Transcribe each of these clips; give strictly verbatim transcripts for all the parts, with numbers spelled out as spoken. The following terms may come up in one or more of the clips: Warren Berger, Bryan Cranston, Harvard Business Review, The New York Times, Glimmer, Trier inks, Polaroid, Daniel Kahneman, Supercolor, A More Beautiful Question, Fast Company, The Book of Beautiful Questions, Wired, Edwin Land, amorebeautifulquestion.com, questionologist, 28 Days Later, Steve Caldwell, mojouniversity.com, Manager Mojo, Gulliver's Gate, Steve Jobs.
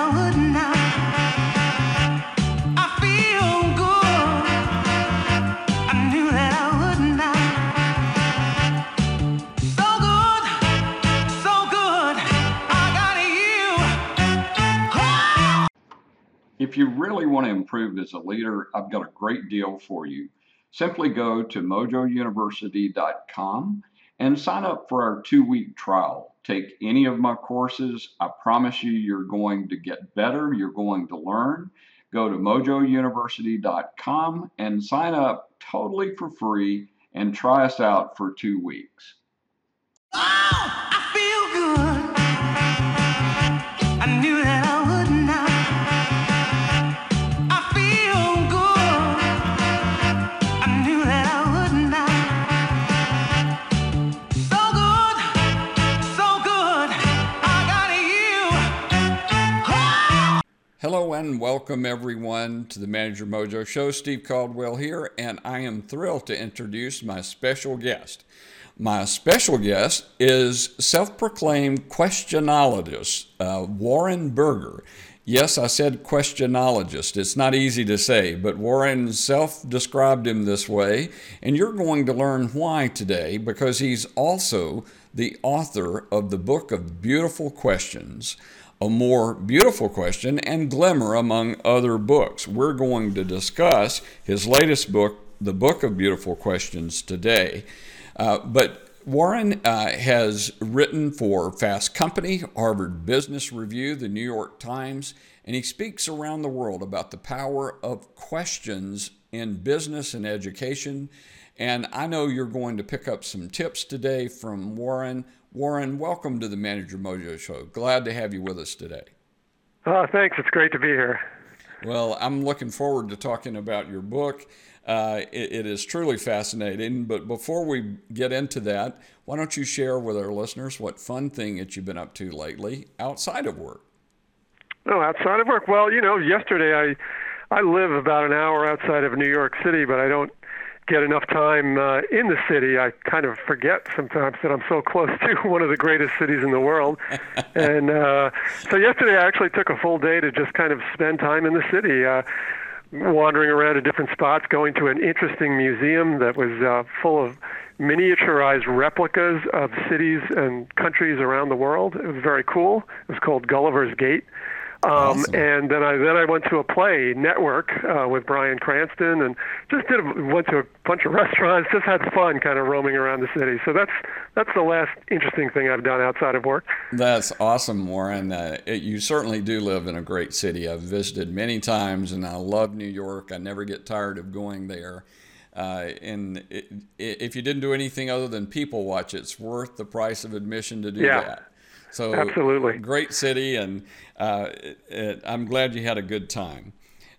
I would not. If you really want to improve as a leader, I've got a great deal for you. Simply go to mojo university dot com and sign up for our two-week trial. Take any of my courses. I promise you, you're going to get better. You're going to learn. Go to mojo university dot com and sign up totally for free and try us out for two weeks. Oh, I feel good. I knew that. Hello and welcome everyone to the Manager Mojo Show. Steve Caldwell here, and I am thrilled to introduce my special guest. My special guest is self-proclaimed questionologist, uh, Warren Berger. Yes, I said questionologist. It's not easy to say, but Warren self-described him this way, and you're going to learn why today, because he's also the author of The Book of Beautiful Questions, A More Beautiful Question, and Glimmer, among other books. We're going to discuss his latest book, The Book of Beautiful Questions, today. Uh, but Warren uh, has written for Fast Company, Harvard Business Review, The New York Times, and he speaks around the world about the power of questions in business and education. And I know you're going to pick up some tips today from Warren. Warren, welcome to the Manager Mojo Show. Glad to have you with us today. Oh, thanks. It's great to be here. Well, I'm looking forward to talking about your book. Uh, it, it is truly fascinating. But before we get into that, why don't you share with our listeners what fun thing that you've been up to lately outside of work? Oh, outside of work? Well, you know, yesterday I, I live about an hour outside of New York City, but I don't get enough time uh, in the city. I kind of forget sometimes that I'm so close to one of the greatest cities in the world. and uh, so yesterday I actually took a full day to just kind of spend time in the city, uh, wandering around to different spots, going to an interesting museum that was uh, full of miniaturized replicas of cities and countries around the world. It was very cool. It was called Gulliver's Gate. Um, awesome. And then I then I went to a play, Network, uh, with Bryan Cranston, and just did a, went to a bunch of restaurants, just had fun kind of roaming around the city. So that's that's the last interesting thing I've done outside of work. That's awesome, Warren. Uh, it, you certainly do live in a great city. I've visited many times, and I love New York. I never get tired of going there. Uh, and it, it, if you didn't do anything other than people watch, it's worth the price of admission to do yeah. that. So absolutely. Great city, and uh, it, it, I'm glad you had a good time.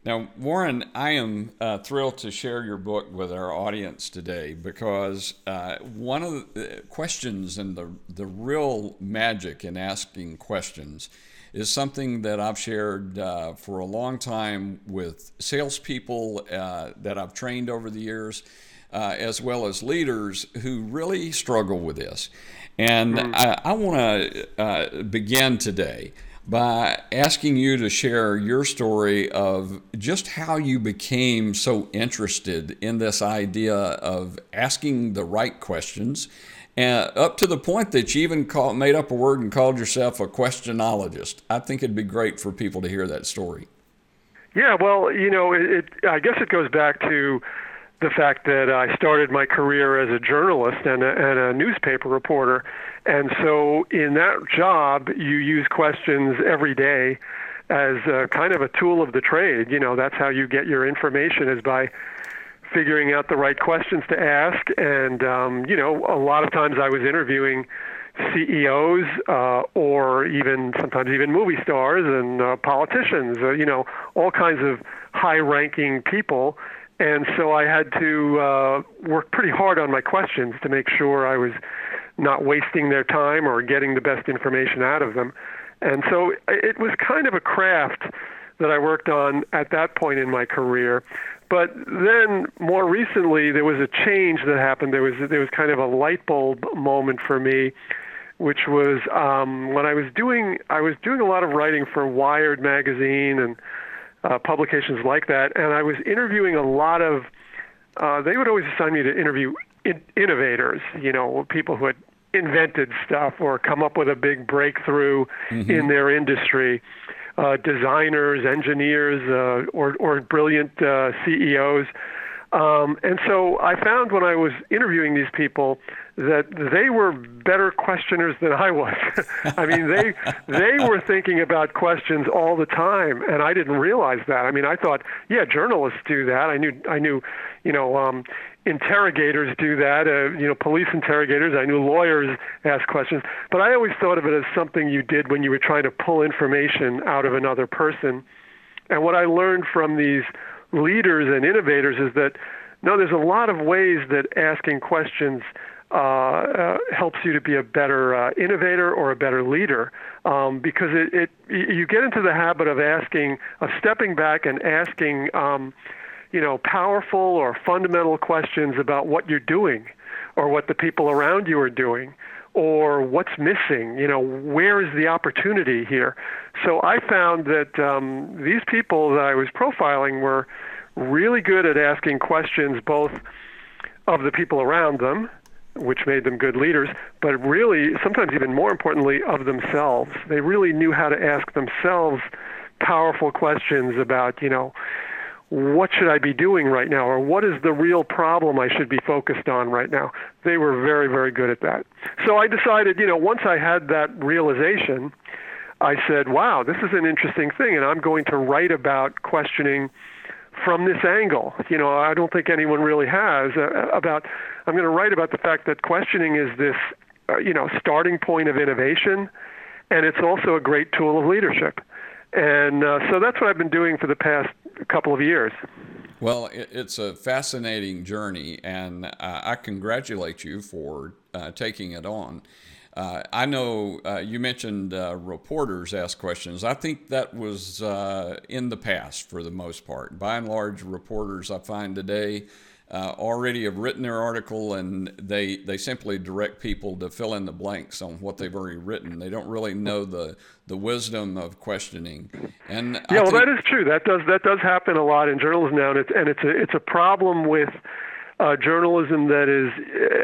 Now, Warren, I am uh, thrilled to share your book with our audience today, because uh, one of the questions and the, the real magic in asking questions is something that I've shared uh, for a long time with salespeople uh, that I've trained over the years, uh, as well as leaders who really struggle with this. And I, I want to uh, begin today by asking you to share your story of just how you became so interested in this idea of asking the right questions, and up to the point that you even call, made up a word and called yourself a questionologist. I think it'd be great for people to hear that story. Yeah, well, you know, it, it, I guess it goes back to the fact that I started my career as a journalist and a, and a newspaper reporter. And so in that job, you use questions every day as a, kind of a tool of the trade. You know, that's how you get your information, is by figuring out the right questions to ask. And, um, you know, a lot of times I was interviewing C E Os uh, or even sometimes even movie stars and uh, politicians, uh, you know, all kinds of high-ranking people. And so I had to uh, work pretty hard on my questions to make sure I was not wasting their time or getting the best information out of them. And so it was kind of a craft that I worked on at that point in my career. But then more recently, there was a change that happened. There was there was kind of a light bulb moment for me, which was um, when I was doing I was doing a lot of writing for Wired magazine and uh, publications like that, and I was interviewing a lot of. Uh, they would always assign me to interview in- innovators, you know, people who had invented stuff or come up with a big breakthrough mm-hmm. in their industry. Uh, designers, engineers, uh, or, or brilliant uh, C E Os. Um, and so I found when I was interviewing these people that they were better questioners than I was. I mean, they they were thinking about questions all the time, and I didn't realize that. I mean, I thought, yeah, journalists do that. I knew, I knew, you know, um, interrogators do that. Uh, you know, police interrogators. I knew lawyers ask questions, but I always thought of it as something you did when you were trying to pull information out of another person. And what I learned from these leaders and innovators is that, no, there's a lot of ways that asking questions uh, uh, helps you to be a better uh, innovator or a better leader, um, because it, it you get into the habit of asking, of stepping back and asking, um, you know, powerful or fundamental questions about what you're doing or what the people around you are doing. Or what's missing? You know, where is the opportunity here? So I found that um, these people that I was profiling were really good at asking questions, both of the people around them, which made them good leaders, but really, sometimes even more importantly, of themselves. They really knew how to ask themselves powerful questions about, you know, what should I be doing right now? Or what is the real problem I should be focused on right now? They were very, very good at that. So I decided, you know, once I had that realization, I said, wow, this is an interesting thing, and I'm going to write about questioning from this angle. You know, I don't think anyone really has. Uh, about, I'm going to write about the fact that questioning is this, uh, you know, starting point of innovation, and it's also a great tool of leadership. And uh, so that's what I've been doing for the past couple of years. Well, it's a fascinating journey, and uh, I congratulate you for uh, taking it on. Uh, I know uh, you mentioned uh, reporters ask questions. I think that was uh, in the past for the most part. By and large, reporters I find today uh, already have written their article, and they they simply direct people to fill in the blanks on what they've already written. They don't really know the the wisdom of questioning. And yeah, I well, think- that is true. That does that does happen a lot in journalism now, and it's and it's a it's a problem with uh, journalism that is,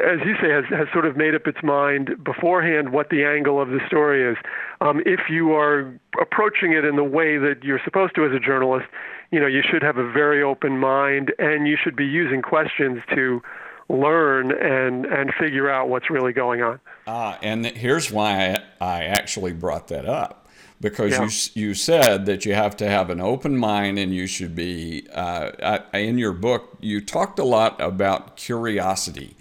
as you say, has has sort of made up its mind beforehand what the angle of the story is. Um, if you are approaching it in the way that you're supposed to as a journalist, you know, you should have a very open mind, and you should be using questions to learn and, and figure out what's really going on. Ah, and here's why I, I actually brought that up, because yeah. you you said that you have to have an open mind, and you should be. Uh, I, in your book, you talked a lot about curiosity,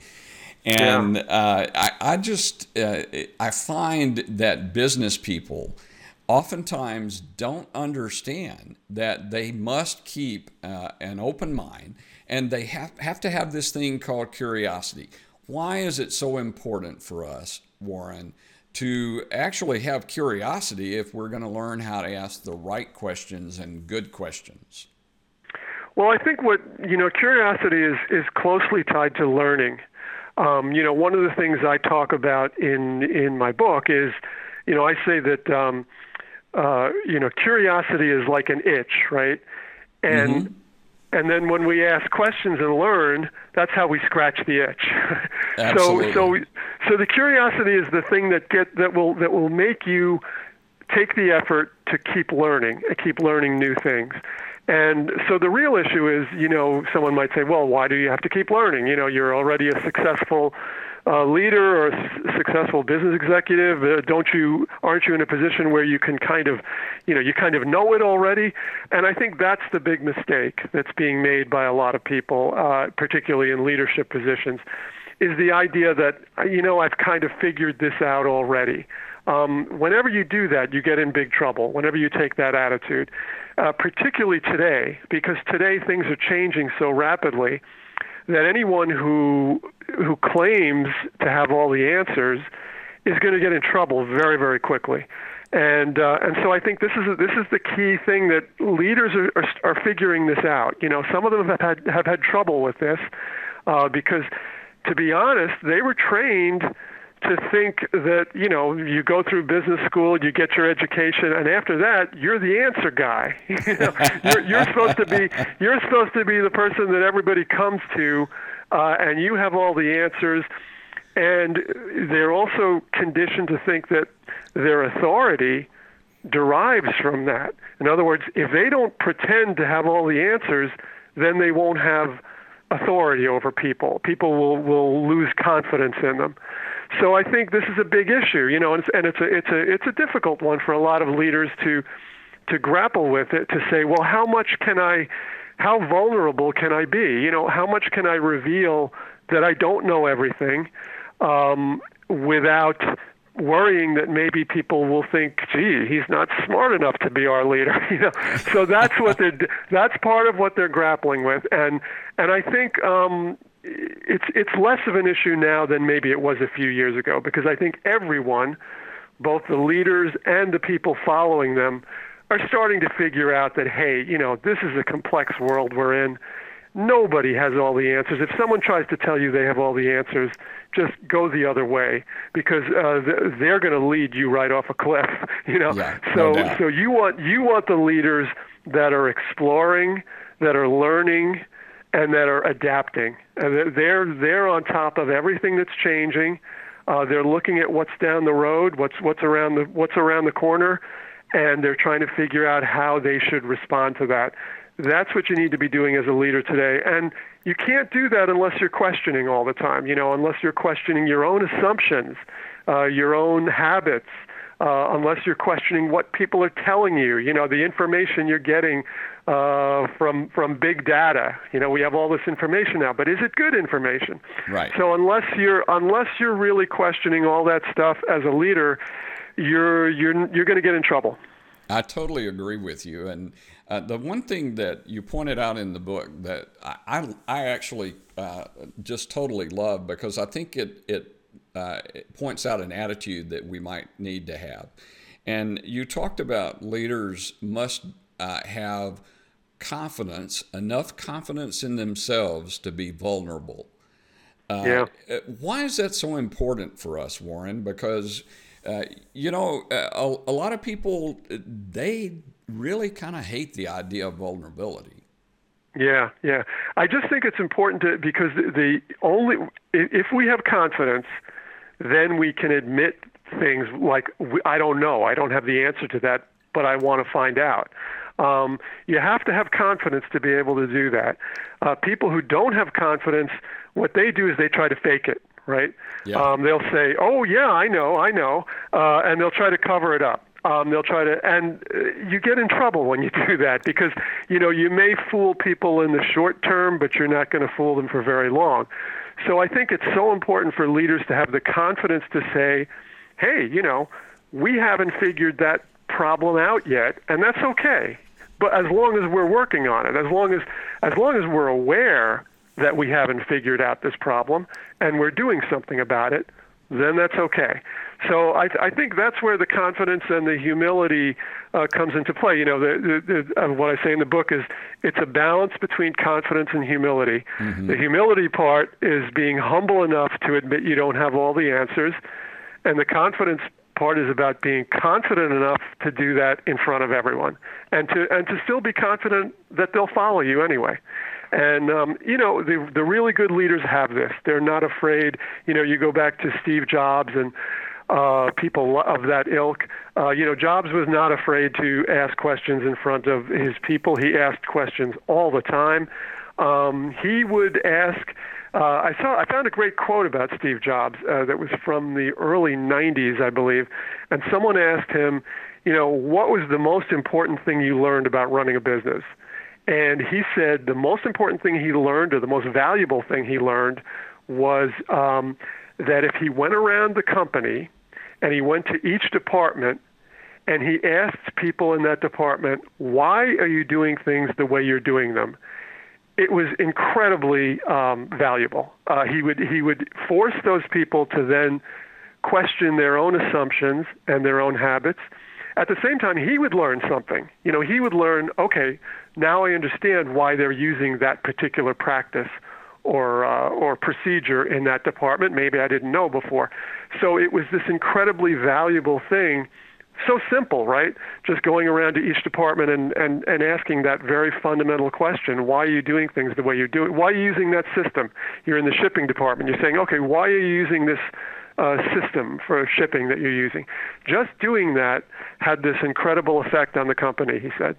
and yeah. uh, I, I just uh, I find that business people oftentimes don't understand that they must keep uh, an open mind, and they have, have to have this thing called curiosity. Why is it so important for us, Warren, to actually have curiosity if we're going to learn how to ask the right questions and good questions? Well, I think what, you know, curiosity is, is closely tied to learning. Um, you know, one of the things I talk about in, in my book is, you know, I say that, um, Uh, you know, curiosity is like an itch, right? And mm-hmm. and then when we ask questions and learn, that's how we scratch the itch. Absolutely. So so so the curiosity is the thing that get that will that will make you take the effort to keep learning, keep learning new things. And so the real issue is, you know, someone might say, well, why do you have to keep learning? You know, you're already a successful A leader or a successful business executive, uh, don't you? Aren't you in a position where you can kind of, you know, you kind of know it already? And I think that's the big mistake that's being made by a lot of people, uh, particularly in leadership positions, is the idea that, you know, I've kind of figured this out already. Um, whenever you do that, you get in big trouble. Whenever you take that attitude, uh, particularly today, because today things are changing so rapidly. that anyone who who claims to have all the answers is going to get in trouble very, very quickly. And uh, and so I think this is a, this is the key thing that leaders are, are are figuring this out. You know, some of them have had have had trouble with this uh, because, to be honest, they were trained to think that, you know, you go through business school, you get your education, and after that, you're the answer guy. You know, you're, you're supposed to be you're supposed to be the person that everybody comes to, uh, and you have all the answers. And they're also conditioned to think that their authority derives from that. In other words, if they don't pretend to have all the answers, then they won't have authority over people. People will, will lose confidence in them. So I think this is a big issue, you know, and it's, and it's a it's a it's a difficult one for a lot of leaders to to grapple with it, to say, well, how much can I, how vulnerable can I be? You know, how much can I reveal that I don't know everything? Um, without worrying that maybe people will think, "Gee, he's not smart enough to be our leader." You know, so that's what they're that's part of what they're grappling with, and and I think um, it's it's less of an issue now than maybe it was a few years ago, because I think everyone, both the leaders and the people following them, are starting to figure out that, hey, you know, this is a complex world we're in. Nobody has all the answers. If someone tries to tell you they have all the answers, just go the other way, because uh, th- they're going to lead you right off a cliff. You know, yeah, so no so you want you want the leaders that are exploring, that are learning, and that are adapting. And they're they're on top of everything that's changing. Uh, they're looking at what's down the road, what's what's around the what's around the corner, and they're trying to figure out how they should respond to that. That's what you need to be doing as a leader today. And you can't do that unless you're questioning all the time, you know, unless you're questioning your own assumptions, uh, your own habits, uh, unless you're questioning what people are telling you, you know, the information you're getting uh, from from big data. You know, we have all this information now, but is it good information? Right. So unless you're unless you're really questioning all that stuff as a leader, you're you're you're going to get in trouble. I totally agree with you. And uh, the one thing that you pointed out in the book that I, I actually uh, just totally love, because I think it, it, uh, it points out an attitude that we might need to have. And you talked about leaders must uh, have confidence, enough confidence in themselves to be vulnerable. Uh, yeah. Why is that so important for us, Warren? Because Uh, you know, a, a lot of people, they really kind of hate the idea of vulnerability. Yeah, yeah. I just think it's important to, because the only, if we have confidence, then we can admit things like, I don't know, I don't have the answer to that, but I want to find out. Um, you have to have confidence to be able to do that. Uh, people who don't have confidence, what they do is they try to fake it. Right? Yeah. Um, they'll say, oh, yeah, I know, I know, uh, and they'll try to cover it up. Um, they'll try to, and uh, you get in trouble when you do that, because, you know, you may fool people in the short term, but you're not going to fool them for very long. So I think it's so important for leaders to have the confidence to say, hey, you know, we haven't figured that problem out yet, and that's okay. But as long as we're working on it, as long as, as long as we're aware that we haven't figured out this problem and we're doing something about it, then that's okay. So I, I think that's where the confidence and the humility uh, comes into play. You know, the, the, the, uh, what I say in the book is it's a balance between confidence and humility. Mm-hmm. The humility part is being humble enough to admit you don't have all the answers, and the confidence part is about being confident enough to do that in front of everyone, and to and to still be confident that they'll follow you anyway. And, um, you know, the, the really good leaders have this. They're not afraid. You know, you go back to Steve Jobs and uh, people of that ilk. Uh, you know, Jobs was not afraid to ask questions in front of his people. He asked questions all the time. Um, he would ask. Uh, I saw. I found a great quote about Steve Jobs uh, that was from the early nineties, I believe. And someone asked him, you know, what was the most important thing you learned about running a business? And he said the most important thing he learned, or the most valuable thing he learned, was um, that if he went around the company and he went to each department and he asked people in that department, why are you doing things the way you're doing them? it was incredibly um, valuable. Uh, he would he would force those people to then question their own assumptions and their own habits. At the same time, he would learn something. You know, he would learn, okay, now I understand why they're using that particular practice or uh, or procedure in that department. Maybe I didn't know before. So it was this incredibly valuable thing. So simple, right? Just going around to each department and, and, and asking that very fundamental question, why are you doing things the way you do it? Why are you using that system? You're in the shipping department. You're saying, okay, why are you using this uh, system for shipping that you're using? Just doing that had this incredible effect on the company, he said.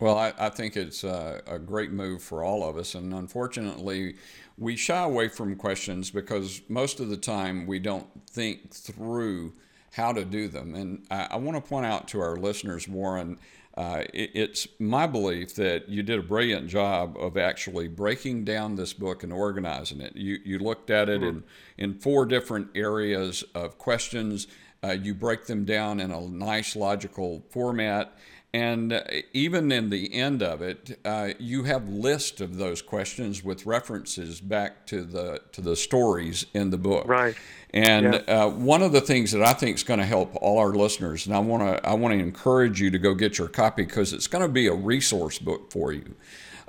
Well, I, I think it's a, a great move for all of us. And unfortunately, we shy away from questions because most of the time we don't think through how to do them. And I, I want to point out to our listeners, Warren, uh, it, it's my belief that you did a brilliant job of actually breaking down this book and organizing it. You you looked at it mm-hmm. in, in four different areas of questions. Uh, you break them down in a nice logical format. And even in the end of it, uh, you have lists of those questions with references back to the to the stories in the book. Right. And yeah. uh, one of the things that I think is going to help all our listeners, and I want to I want to encourage you to go get your copy because it's going to be a resource book for you.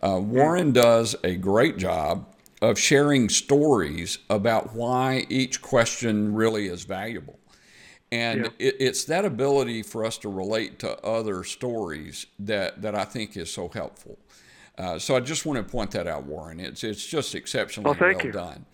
Uh, Warren does a great job of sharing stories about why each question really is valuable. And yeah. it, it's that ability for us to relate to other stories that, that I think is so helpful. Uh, so I just want to point that out, Warren. It's it's just exceptionally well, thank well you. done.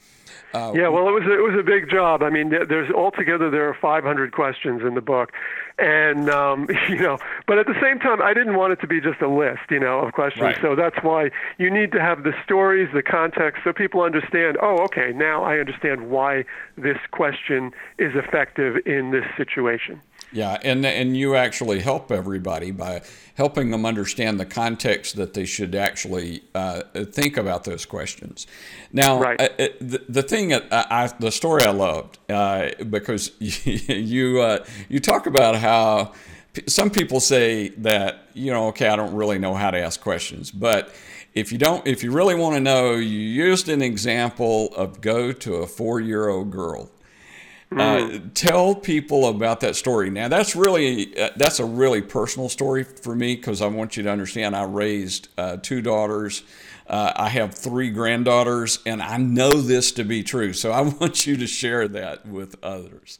Uh, yeah, well, it was, it was a big job. I mean, there's altogether there are five hundred questions in the book. And, um, you know, but at the same time, I didn't want it to be just a list, you know, of questions. Right. So that's why you need to have the stories, the context, so people understand, oh, okay, now I understand why this question is effective in this situation. Yeah, and and you actually help everybody by helping them understand the context that they should actually uh, think about those questions. Now, right. uh, the, the thing that I, I, the story I loved uh, because you uh, you talk about how some people say that, you know, okay, I don't really know how to ask questions, but if you don't, if you really want to know, you used an example of go to a four-year-old girl. Uh, tell people about that story. Now, that's really uh, that's a really personal story for me because I want you to understand I raised uh, two daughters. Uh, I have three granddaughters, and I know this to be true. So I want you to share that with others.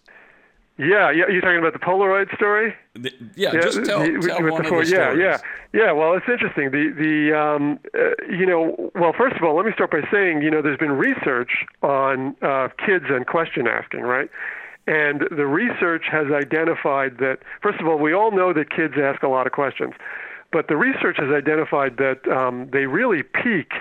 Yeah, yeah. You're talking about the Polaroid story? The, yeah, yeah, just tell, the, tell with one the of the stories. Yeah, yeah. Yeah, well, it's interesting. The, the um, uh, you know, well, first of all, let me start by saying, you know, there's been research on uh, kids and question asking, right? And the research has identified that, first of all, we all know that kids ask a lot of questions. But the research has identified that um, they really peak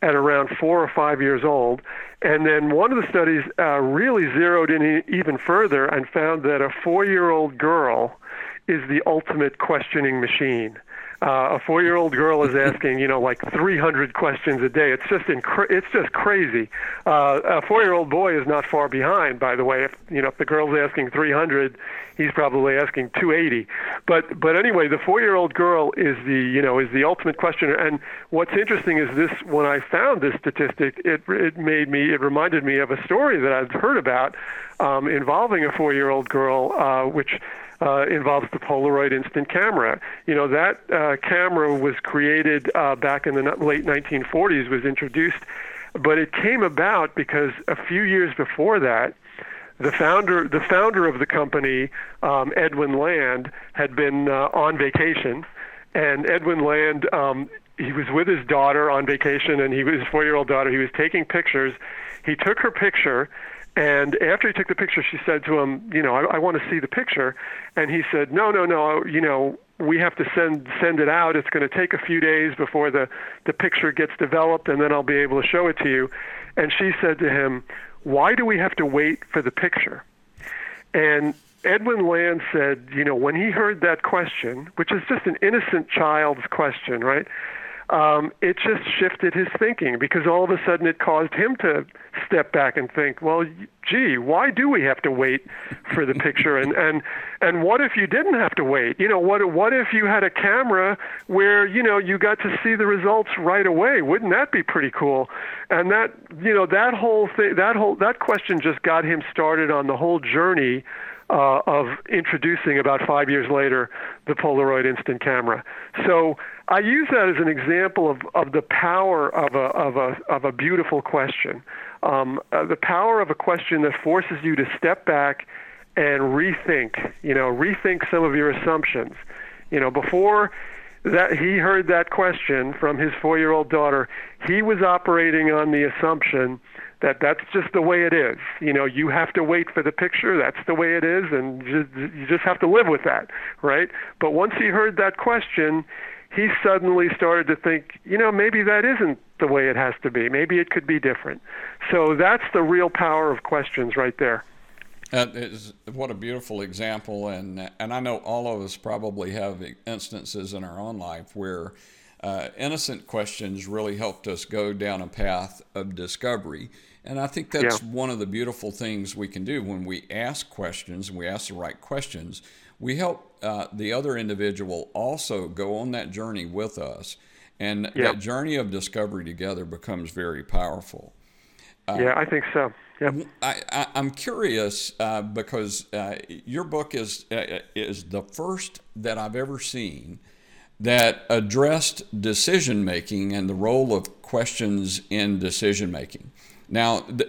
at around four or five years old. And then one of the studies uh, really zeroed in even further and found that a four-year-old girl is the ultimate questioning machine. Uh, a four-year-old girl is asking, you know, like three hundred questions a day. It's just incre- it's just crazy. Uh, a four-year-old boy is not far behind, by the way. If, you know, if the girl's asking three hundred, he's probably asking two eighty. But but anyway, the four-year-old girl is the, you know, is the ultimate questioner. And what's interesting is this: when I found this statistic, it it made me it reminded me of a story that I'd heard about um, involving a four-year-old girl, uh, which. Uh, involves the Polaroid instant camera. You know, that uh, camera was created uh, back in the late nineteen forties, was introduced, but it came about because a few years before that, the founder the founder of the company, um, Edwin Land, had been uh, on vacation, and Edwin Land, um, he was with his daughter on vacation, and he was his four-year-old daughter. He was taking pictures. He took her picture, and after he took the picture, she said to him, you know, I, I want to see the picture. And he said, no, no, no, you know, we have to send send it out. It's going to take a few days before the, the picture gets developed, and then I'll be able to show it to you. And she said to him, why do we have to wait for the picture? And Edwin Land said, you know, when he heard that question, which is just an innocent child's question, right? um, it just shifted his thinking, because all of a sudden it caused him to step back and think, well, gee, why do we have to wait for the picture? And, and, and what if you didn't have to wait? You know, what, what if you had a camera where, you know, you got to see the results right away? Wouldn't that be pretty cool? And that, you know, that whole thing, that whole, that question just got him started on the whole journey Uh, of introducing, about five years later, the Polaroid instant camera. So I use that as an example of, of the power of a of a of a beautiful question, um, uh, the power of a question that forces you to step back and rethink. You know, rethink some of your assumptions. You know, before that he heard that question from his four-year-old daughter, he was operating on the assumption that that's just the way it is. You know, you have to wait for the picture. That's the way it is, and just, you just have to live with that, right? But once he heard that question, he suddenly started to think, you know, maybe that isn't the way it has to be. Maybe it could be different. So that's the real power of questions right there. That is, what a beautiful example, and and I know all of us probably have instances in our own life where Uh, innocent questions really helped us go down a path of discovery. And I think that's yeah. one of the beautiful things we can do when we ask questions and we ask the right questions. We help uh, the other individual also go on that journey with us. And yep. that journey of discovery together becomes very powerful. Uh, yeah, I think so. Yep. I, I, I'm curious uh, because uh, your book is uh, is the first that I've ever seen that addressed decision-making and the role of questions in decision-making. Now, the,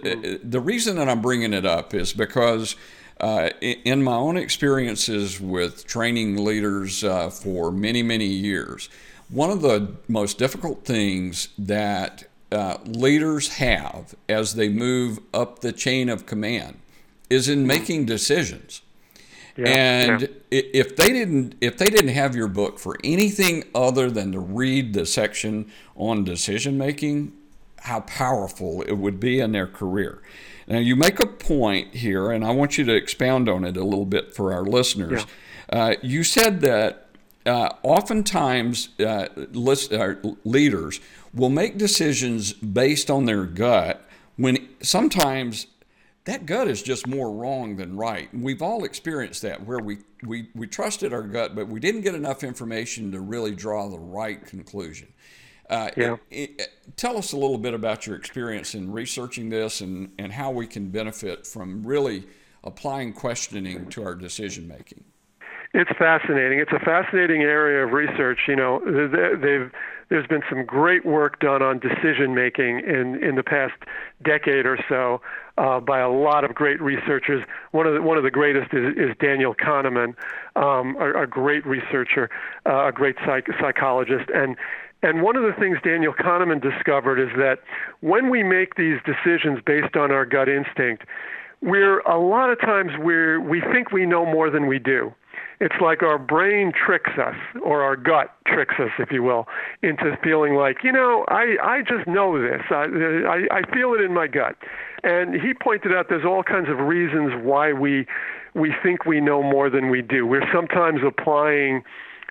the reason that I'm bringing it up is because uh, in my own experiences with training leaders uh, for many, many years, one of the most difficult things that uh, leaders have as they move up the chain of command is in making decisions. Yeah, and yeah. if they didn't, if they didn't have your book for anything other than to read the section on decision making, how powerful it would be in their career. Now you make a point here, and I want you to expound on it a little bit for our listeners. Yeah. Uh, you said that uh, oftentimes uh, list, uh, leaders will make decisions based on their gut, when sometimes that gut is just more wrong than right. And we've all experienced that, where we, we, we trusted our gut, but we didn't get enough information to really draw the right conclusion. Uh, yeah. it, it, tell us a little bit about your experience in researching this and, and how we can benefit from really applying questioning to our decision-making. It's fascinating. It's a fascinating area of research. You know, they've, there's been some great work done on decision-making in, in the past decade or so uh, by a lot of great researchers. One of the, one of the greatest is, is Daniel Kahneman, um, a, a great researcher, uh, a great psych, psychologist. And, and one of the things Daniel Kahneman discovered is that when we make these decisions based on our gut instinct, we're a lot of times we're, we think we know more than we do. It's like our brain tricks us, or our gut tricks us, if you will, into feeling like, you know, I, I just know this. I, I I feel it in my gut. And he pointed out there's all kinds of reasons why we we think we know more than we do. We're sometimes applying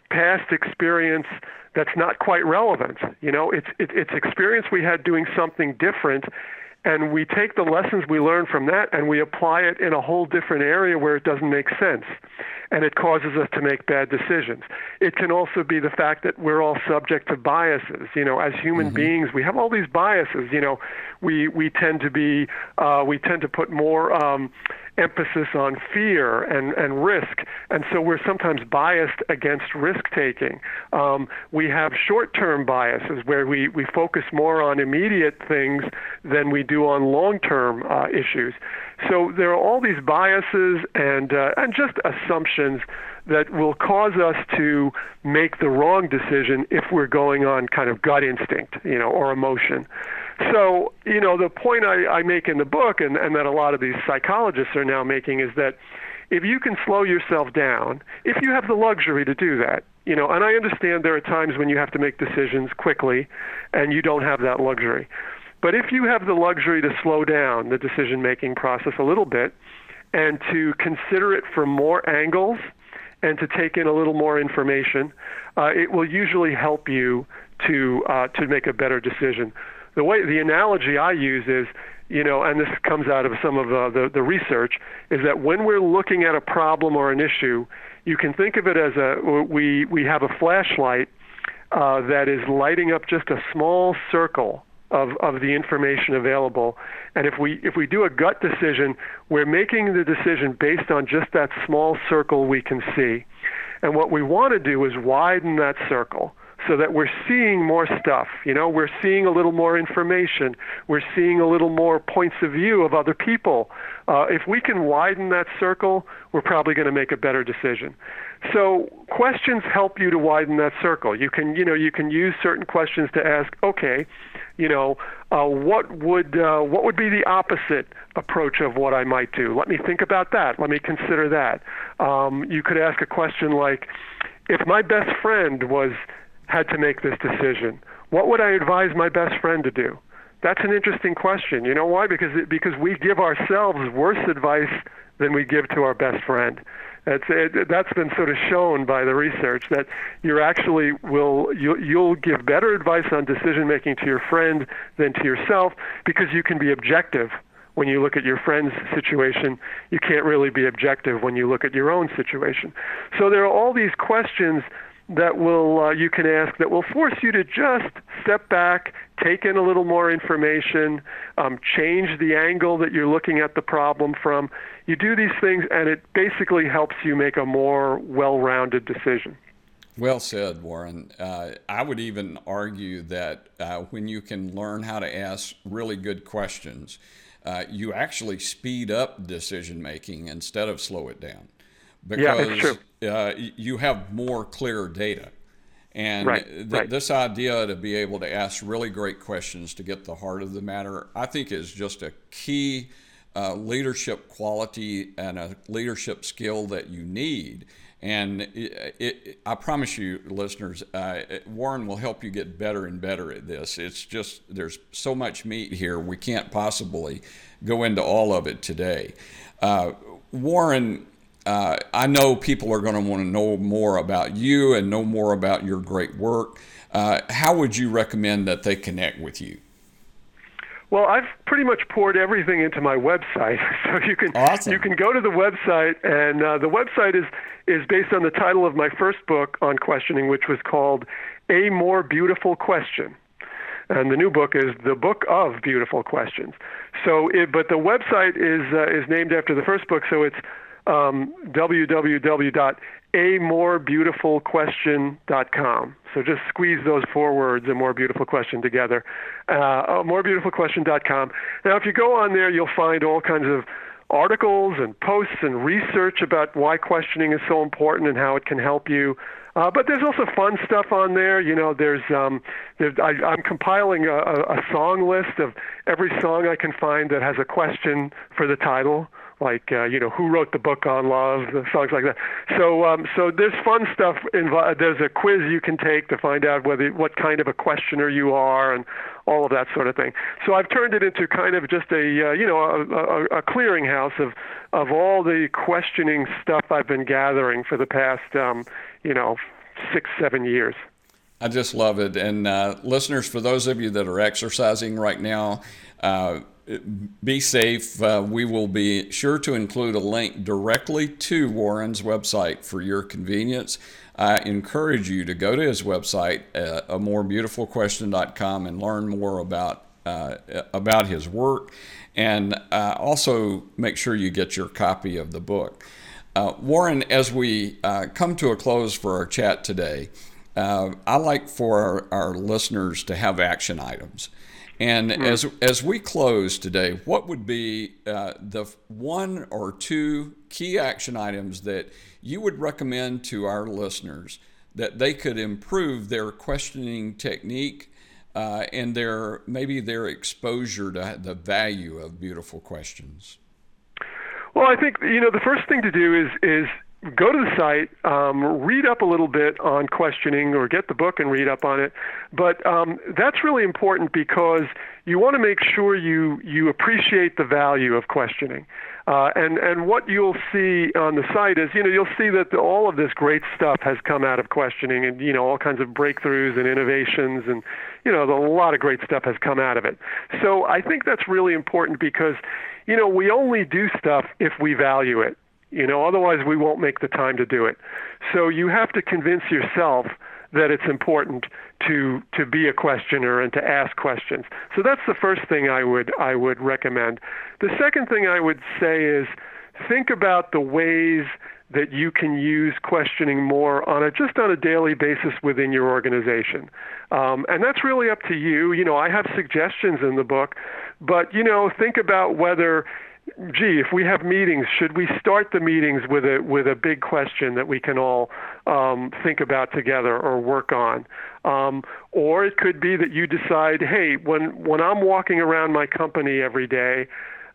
past experience that's not quite relevant. You know, it's it, it's experience we had doing something different. And we take the lessons we learn from that and we apply it in a whole different area where it doesn't make sense. And it causes us to make bad decisions. It can also be the fact that we're all subject to biases. You know, as human mm-hmm. beings, we have all these biases. You know, we, we tend to be, uh, we tend to put more um, emphasis on fear and, and risk. And so we're sometimes biased against risk-taking. Um, we have short-term biases where we, we focus more on immediate things than we do on long-term uh, issues. So there are all these biases and uh, and just assumptions that will cause us to make the wrong decision if we're going on kind of gut instinct, you know, or emotion. So, you know, the point I, I make in the book, and, and that a lot of these psychologists are now making, is that if you can slow yourself down, if you have the luxury to do that, you know, and I understand there are times when you have to make decisions quickly and you don't have that luxury. But if you have the luxury to slow down the decision-making process a little bit and to consider it from more angles and to take in a little more information, uh, it will usually help you to uh, to make a better decision. The way the analogy I use is, you know, and this comes out of some of uh, the the research, is that when we're looking at a problem or an issue, you can think of it as a we we have a flashlight uh, that is lighting up just a small circle of of the information available, and if we if we do a gut decision, we're making the decision based on just that small circle we can see. And what we want to do is widen that circle so that we're seeing more stuff. You know, we're seeing a little more information. We're seeing a little more points of view of other people. Uh, if we can widen that circle, we're probably going to make a better decision. So questions help you to widen that circle. You can, you know, you can use certain questions to ask, okay, you know, uh, what would uh, what would be the opposite approach of what I might do? Let me think about that. Let me consider that. Um, you could ask a question like, if my best friend was had to make this decision, what would I advise my best friend to do? That's an interesting question. You know why? Because it, because we give ourselves worse advice than we give to our best friend. That's it, that's been sort of shown by the research, that you're actually will you you'll give better advice on decision making to your friend than to yourself, because you can be objective when you look at your friend's situation. You can't really be objective when you look at your own situation. So there are all these questions that will uh, you can ask that will force you to just step back, take in a little more information, um, change the angle that you're looking at the problem from. You do these things, and it basically helps you make a more well-rounded decision. Well said, Warren. Uh, I would even argue that uh, when you can learn how to ask really good questions, uh, you actually speed up decision-making instead of slow it down. Because yeah, it's true. Uh, you have more clear data. And right, th- right. this idea to be able to ask really great questions to get the heart of the matter, I think is just a key uh, leadership quality and a leadership skill that you need. And it, it, I promise you, listeners, uh, Warren will help you get better and better at this. It's just, there's so much meat here. We can't possibly go into all of it today. Uh, Warren, Uh, I know people are going to want to know more about you and know more about your great work. Uh, how would you recommend that they connect with you? Well, I've pretty much poured everything into my website, so you can awesome. you can go to the website, and uh, the website is is based on the title of my first book on questioning, which was called A More Beautiful Question. And the new book is The Book of Beautiful Questions. So, it, but the website is uh, is named after the first book, so it's Um, w w w dot a more beautiful question dot com. So just squeeze those four words, A More Beautiful Question, together. Uh, a more beautiful question dot com. Now, if you go on there, you'll find all kinds of articles and posts and research about why questioning is so important and how it can help you. Uh, but there's also fun stuff on there. You know, there's, um, there's I, I'm compiling a, a song list of every song I can find that has a question for the title. Like, uh, you know, who wrote the book on love, songs like that. So um, so there's fun stuff involved. There's a quiz you can take to find out whether what kind of a questioner you are and all of that sort of thing. So I've turned it into kind of just a, uh, you know, a, a, a clearinghouse of, of all the questioning stuff I've been gathering for the past, um, you know, six, seven years. I just love it. And uh, listeners, for those of you that are exercising right now, uh, be safe. Uh, we will be sure to include a link directly to Warren's website for your convenience. I encourage you to go to his website, uh, a more beautiful question dot com, and learn more about uh, about his work. And uh, also make sure you get your copy of the book. Uh, Warren, as we uh, come to a close for our chat today, uh, I like for our, our listeners to have action items. And as as we close today, what would be uh, the one or two key action items that you would recommend to our listeners that they could improve their questioning technique uh, and their maybe their exposure to the value of beautiful questions? Well, I think, you know, the first thing to do is is go to the site, um, read up a little bit on questioning, or get the book and read up on it. But um, that's really important because you want to make sure you, you appreciate the value of questioning. Uh, and, and what you'll see on the site is, you know, you'll see that the, all of this great stuff has come out of questioning and, you know, all kinds of breakthroughs and innovations and, you know, the, a lot of great stuff has come out of it. So I think that's really important because, you know, we only do stuff if we value it. You know, otherwise we won't make the time to do it. So you have to convince yourself that it's important to to be a questioner and to ask questions. So that's the first thing I would I would recommend. The second thing I would say is think about the ways that you can use questioning more on a just on a daily basis within your organization, um, and that's really up to you. You know, I have suggestions in the book, but you know, think about whether. Gee, if we have meetings, should we start the meetings with a with a big question that we can all um, think about together or work on? Um, or it could be that you decide, hey, when when I'm walking around my company every day,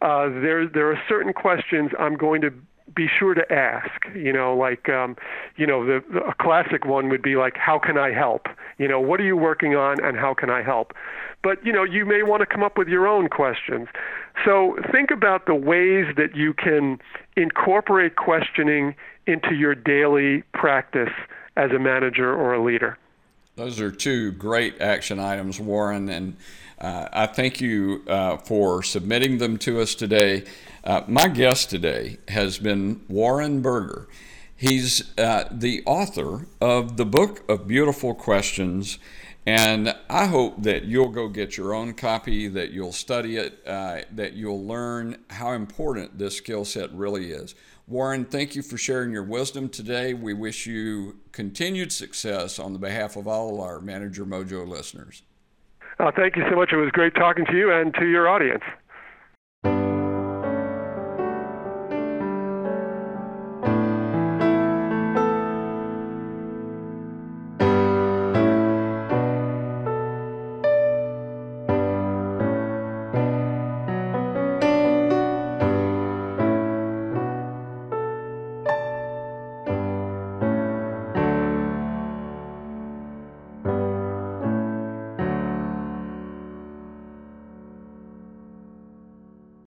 uh, there there are certain questions I'm going to be sure to ask. You know, like um, you know, the, the a classic one would be like, how can I help? You know, what are you working on, and how can I help? But, you know, you may want to come up with your own questions. So think about the ways that you can incorporate questioning into your daily practice as a manager or a leader. Those are two great action items, Warren, and uh, I thank you uh, for submitting them to us today. Uh, my guest today has been Warren Berger. He's uh, the author of The Book of Beautiful Questions, and I hope that you'll go get your own copy, that you'll study it, uh, that you'll learn how important this skill set really is. Warren, thank you for sharing your wisdom today. We wish you continued success on the behalf of all our Manager Mojo listeners. Uh, thank you so much. It was great talking to you and to your audience.